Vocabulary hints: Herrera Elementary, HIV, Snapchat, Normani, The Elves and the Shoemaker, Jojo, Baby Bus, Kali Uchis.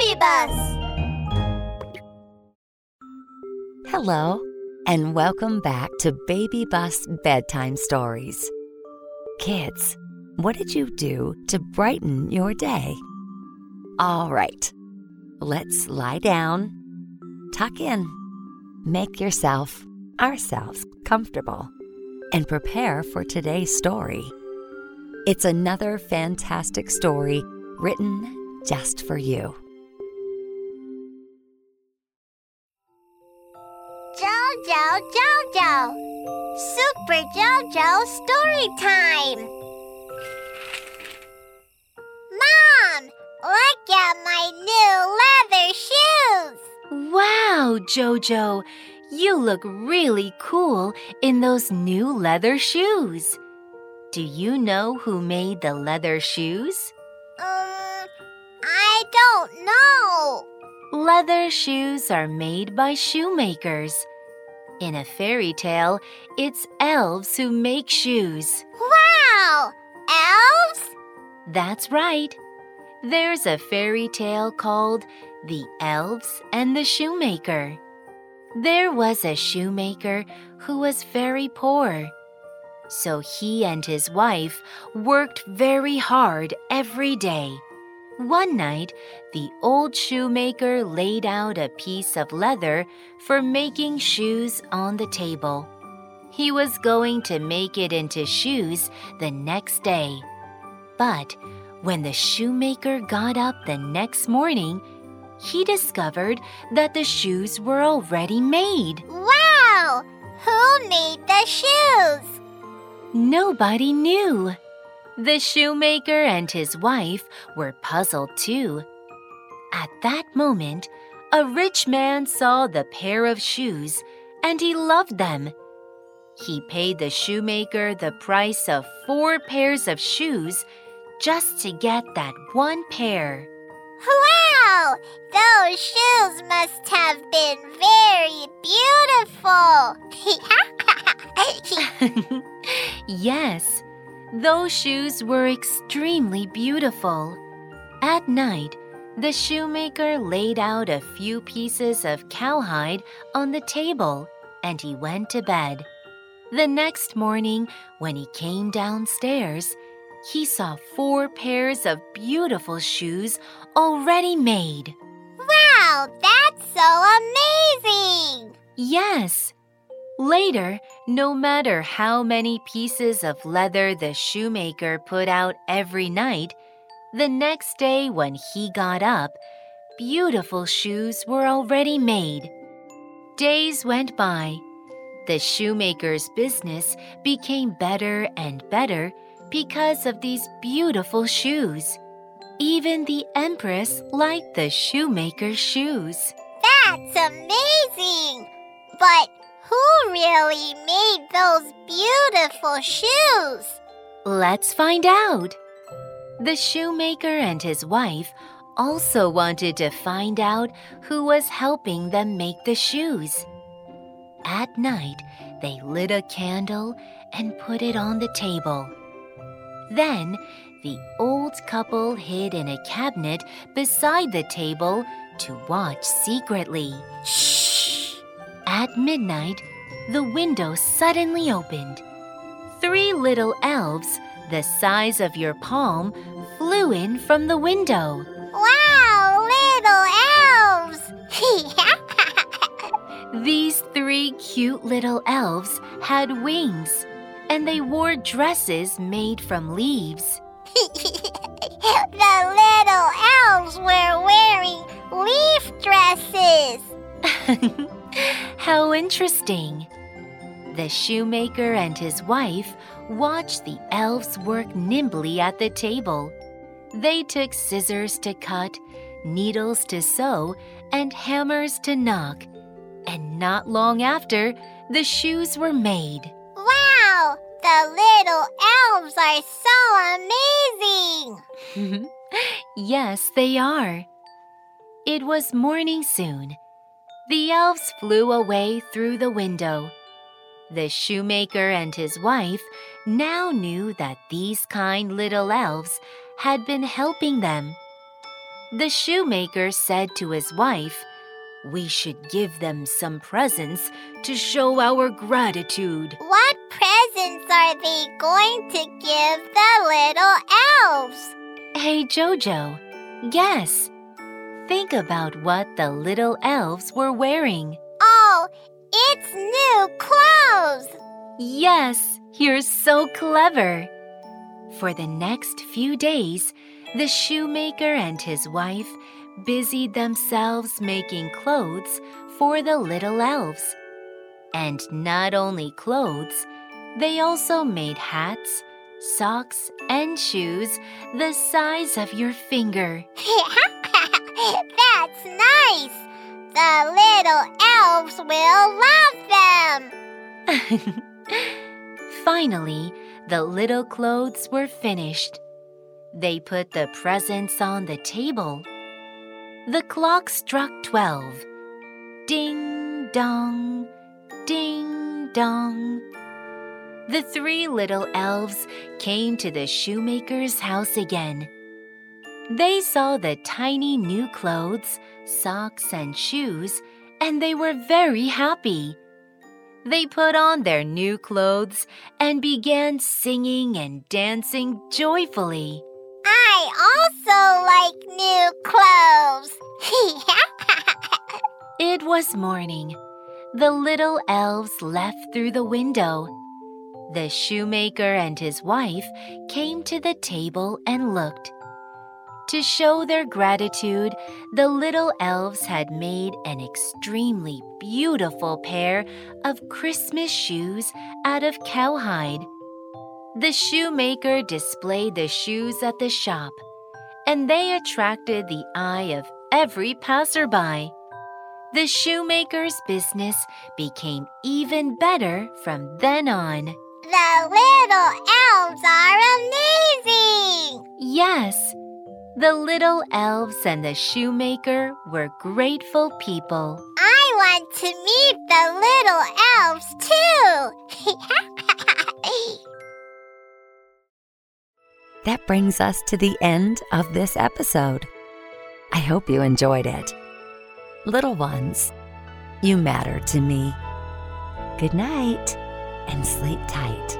Baby Bus! Hello, and welcome back to Baby Bus Bedtime Stories. Kids, what did you do to brighten your day? All right, let's lie down, tuck in, make ourselves comfortable, and prepare for today's story. It's another fantastic story written just for you. Jojo, Jojo! Super Jojo story time! Mom, look at my new leather shoes! Wow, Jojo! You look really cool in those new leather shoes. Do you know who made the leather shoes? I don't know. Leather shoes are made by shoemakers. In a fairy tale, it's elves who make shoes. Wow! Elves? That's right. There's a fairy tale called The Elves and the Shoemaker. There was a shoemaker who was very poor. So he and his wife worked very hard every day. One night, the old shoemaker laid out a piece of leather for making shoes on the table. He was going to make it into shoes the next day. But when the shoemaker got up the next morning, he discovered that the shoes were already made. Wow! Who made the shoes? Nobody knew. The shoemaker and his wife were puzzled too. At that moment, a rich man saw the pair of shoes and he loved them. He paid the shoemaker the price of 4 pairs of shoes just to get that one pair. Wow! Those shoes must have been very beautiful! Yes, those shoes were extremely beautiful. At night, the shoemaker laid out a few pieces of cowhide on the table and he went to bed. The next morning, when he came downstairs, he saw 4 pairs of beautiful shoes already made. Wow, that's so amazing! Yes. Later, no matter how many pieces of leather the shoemaker put out every night, the next day when he got up, beautiful shoes were already made. Days went by. The shoemaker's business became better and better because of these beautiful shoes. Even the Empress liked the shoemaker's shoes. That's amazing! But who really made those beautiful shoes? Let's find out! The shoemaker and his wife also wanted to find out who was helping them make the shoes. At night, they lit a candle and put it on the table. Then, the old couple hid in a cabinet beside the table to watch secretly. Shh! At midnight, the window suddenly opened. 3 little elves, the size of your palm, flew in from the window. Wow, little elves! These 3 cute little elves had wings. And they wore dresses made from leaves. The little elves were wearing leaf dresses. How interesting. The shoemaker and his wife watched the elves work nimbly at the table. They took scissors to cut, needles to sew, and hammers to knock. And not long after, the shoes were made. Wow! The little elves are so amazing! Yes, they are. It was morning soon. The elves flew away through the window. The shoemaker and his wife now knew that these kind little elves had been helping them. The shoemaker said to his wife, "We should give them some presents to show our gratitude." What presents are they going to give the little elves? Hey, Jojo, guess. Think about what the little elves were wearing. Oh, it's new clothes! Yes, you're so clever. For the next few days, the shoemaker and his wife busied themselves making clothes for the little elves. And not only clothes, they also made hats, socks, and shoes the size of your finger. That's nice! The little elves will love them! Finally, the little clothes were finished. They put the presents on the table. The clock struck 12. Ding, dong, ding, dong. The three little elves came to the shoemaker's house again. They saw the tiny new clothes, socks, and shoes, and they were very happy. They put on their new clothes and began singing and dancing joyfully. I also like new clothes. It was morning. The little elves left through the window. The shoemaker and his wife came to the table and looked. To show their gratitude, the little elves had made an extremely beautiful pair of Christmas shoes out of cowhide. The shoemaker displayed the shoes at the shop, and they attracted the eye of every passerby. The shoemaker's business became even better from then on. The little elves are amazing! Yes, the little elves and the shoemaker were grateful people. I want to meet the little elves too! That brings us to the end of this episode. I hope you enjoyed it. Little ones, you matter to me. Good night and sleep tight.